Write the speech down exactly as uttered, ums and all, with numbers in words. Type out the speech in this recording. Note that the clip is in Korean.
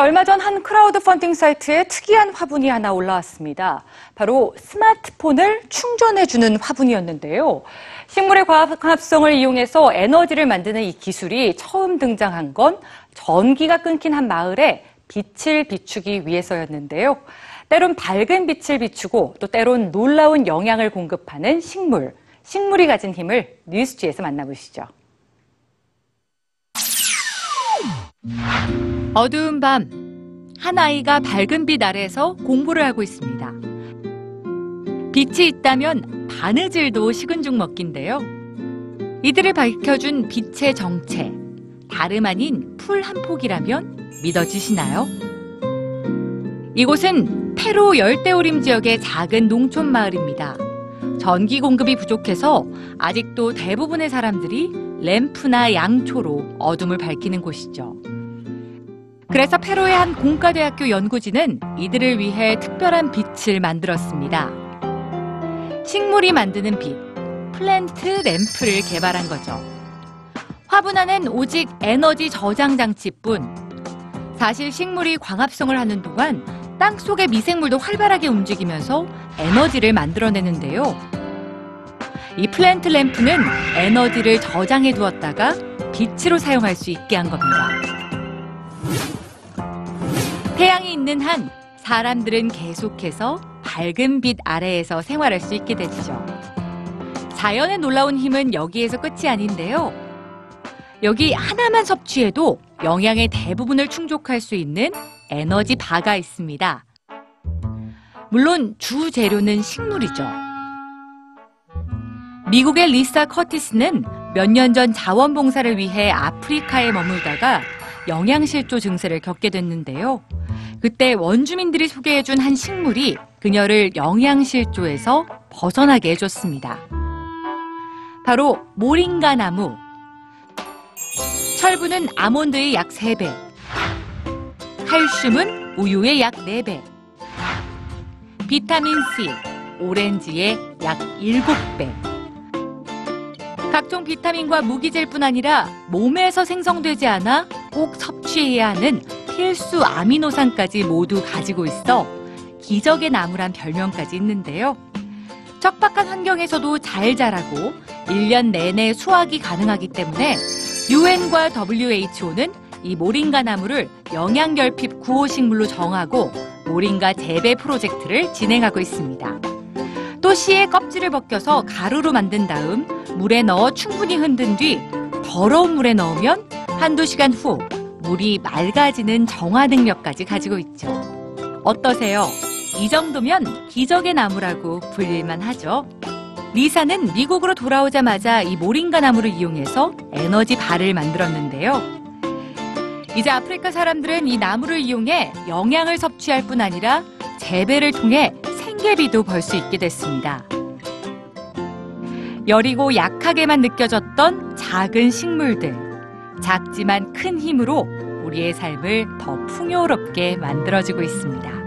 얼마 전 한 크라우드 펀딩 사이트에 특이한 화분이 하나 올라왔습니다. 바로 스마트폰을 충전해주는 화분이었는데요. 식물의 과합성을 이용해서 에너지를 만드는 이 기술이 처음 등장한 건 전기가 끊긴 한 마을에 빛을 비추기 위해서였는데요. 때론 밝은 빛을 비추고 또 때론 놀라운 영양을 공급하는 식물, 식물이 가진 힘을 뉴스지에서 만나보시죠. 어두운 밤, 한 아이가 밝은 빛 아래에서 공부를 하고 있습니다. 빛이 있다면 바느질도 식은 죽 먹기인데요. 이들을 밝혀준 빛의 정체, 다름 아닌 풀 한 폭이라면 믿어지시나요? 이곳은 페루 열대우림 지역의 작은 농촌 마을입니다. 전기 공급이 부족해서 아직도 대부분의 사람들이 램프나 양초로 어둠을 밝히는 곳이죠. 그래서 페루의 한 공과대학교 연구진은 이들을 위해 특별한 빛을 만들었습니다. 식물이 만드는 빛, 플랜트 램프를 개발한 거죠. 화분 안엔 오직 에너지 저장 장치뿐. 사실 식물이 광합성을 하는 동안 땅 속의 미생물도 활발하게 움직이면서 에너지를 만들어내는데요. 이 플랜트 램프는 에너지를 저장해 두었다가 빛으로 사용할 수 있게 한 겁니다. 태양이 있는 한 사람들은 계속해서 밝은 빛 아래에서 생활할 수 있게 되죠. 자연의 놀라운 힘은 여기에서 끝이 아닌데요. 여기 하나만 섭취해도 영양의 대부분을 충족할 수 있는 에너지 바가 있습니다. 물론 주 재료는 식물이죠. 미국의 리사 커티스는 몇 년 전 자원봉사를 위해 아프리카에 머물다가 영양실조 증세를 겪게 됐는데요. 그때 원주민들이 소개해준 한 식물이 그녀를 영양실조에서 벗어나게 해줬습니다. 바로 모링가 나무. 철분은 아몬드의 약 세 배, 칼슘은 우유의 약 네 배, 비타민C, 오렌지의 약 일곱 배, 각종 비타민과 무기질뿐 아니라 몸에서 생성되지 않아 꼭 섭취해야 하는 필수 아미노산까지 모두 가지고 있어 기적의 나무란 별명까지 있는데요. 척박한 환경에서도 잘 자라고 일 년 내내 수확이 가능하기 때문에 유엔과 더블유에이치오는 이 모링가 나무를 영양결핍 구호식물로 정하고 모링가 재배 프로젝트를 진행하고 있습니다. 또 씨의 껍질을 벗겨서 가루로 만든 다음 물에 넣어 충분히 흔든 뒤 더러운 물에 넣으면 한두 시간 후 물이 맑아지는 정화 능력까지 가지고 있죠. 어떠세요? 이 정도면 기적의 나무라고 불릴만 하죠. 리사는 미국으로 돌아오자마자 이 모링가 나무를 이용해서 에너지 바를 만들었는데요. 이제 아프리카 사람들은 이 나무를 이용해 영양을 섭취할 뿐 아니라 재배를 통해 생계비도 벌 수 있게 됐습니다. 여리고 약하게만 느껴졌던 작은 식물들, 작지만 큰 힘으로 우리의 삶을 더 풍요롭게 만들어주고 있습니다.